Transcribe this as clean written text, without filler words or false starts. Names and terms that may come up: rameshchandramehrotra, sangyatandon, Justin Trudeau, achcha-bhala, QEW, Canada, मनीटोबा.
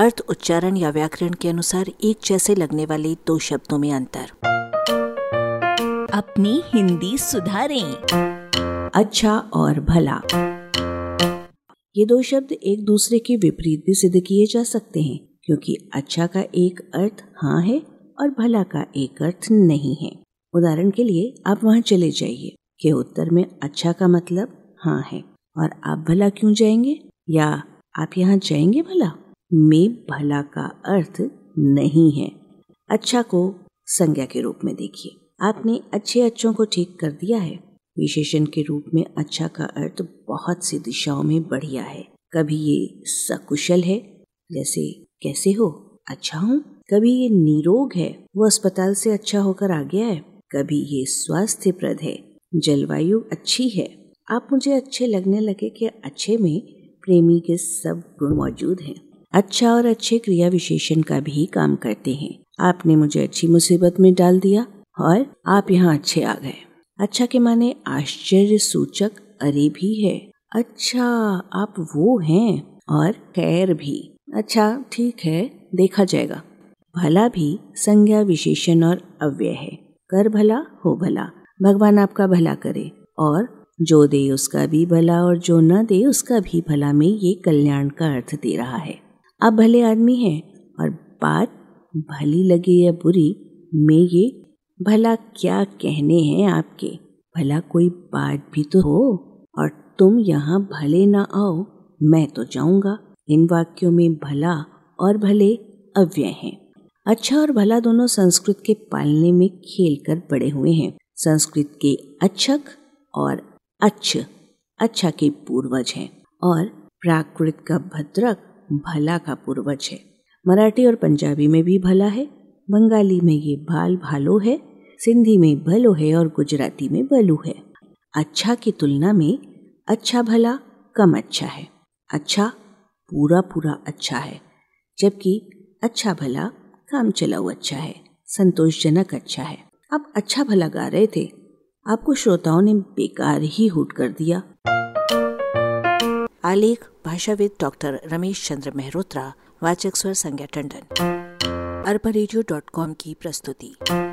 अर्थ, उच्चारण या व्याकरण के अनुसार एक जैसे लगने वाले दो शब्दों में अंतर। अपनी हिंदी सुधारें। अच्छा और भला, ये दो शब्द एक दूसरे के विपरीत भी सिद्ध किए जा सकते हैं, क्योंकि अच्छा का एक अर्थ हाँ है और भला का एक अर्थ नहीं है। उदाहरण के लिए आप वहाँ चले जाइए के उत्तर में अच्छा का मतलब हाँ है, और आप भला क्यों जाएंगे या आप यहाँ जाएंगे भला में भला का अर्थ नहीं है। अच्छा को संज्ञा के रूप में देखिए। आपने अच्छे अच्छों को ठीक कर दिया है। विशेषण के रूप में अच्छा का अर्थ बहुत सी दिशाओं में बढ़िया है। कभी ये सकुशल है, जैसे कैसे हो, अच्छा हूँ। कभी ये निरोग है, वो अस्पताल से अच्छा होकर आ गया है। कभी ये स्वास्थ्यप्रद है, जलवायु अच्छी है। आप मुझे अच्छे लगने लगे कि अच्छे में प्रेमी के सब गुण मौजूद हैं। अच्छा और अच्छे क्रिया विशेषण का भी काम करते हैं। आपने मुझे अच्छी मुसीबत में डाल दिया और आप यहाँ अच्छे आ गए। अच्छा के माने आश्चर्य सूचक अरे भी है। अच्छा आप वो हैं, और खैर भी। अच्छा ठीक है, देखा जाएगा। भला भी संज्ञा विशेषण और अव्यय है। कर भला, हो भला। भगवान आपका भला करे, और जो दे उसका भी भला और जो न दे उसका भी भला में ये कल्याण का अर्थ दे रहा है। आप भले आदमी हैं, और बात भली लगे या बुरी में ये भला क्या कहने हैं आपके। भला कोई बात भी तो हो, और तुम यहाँ भले ना आओ, मैं तो जाऊँगा। इन वाक्यों में भला और भले अव्यय हैं। अच्छा और भला दोनों संस्कृत के पालने में खेलकर बड़े हुए हैं। संस्कृत के अच्छक और अच्छ अच्छा के पूर्वज हैं, और प्राकृत का भद्रक भला का पूर्वज है। मराठी और पंजाबी में भी भला है। बंगाली में ये भाल भालो है, सिंधी में भलो है, और गुजराती में भलू है। अच्छा की तुलना में अच्छा भला कम अच्छा है। अच्छा पूरा पूरा अच्छा है, जबकि अच्छा भला काम चलाऊ अच्छा है, संतोषजनक अच्छा है। आप अच्छा भला गा रहे थे, आपको श्रोताओं ने बेकार ही हुट कर दिया। आलेख भाषाविद डॉक्टर रमेश चंद्र मेहरोत्रा, वाचक स्वर संज्ञा टंडन, arparegio.com की प्रस्तुति।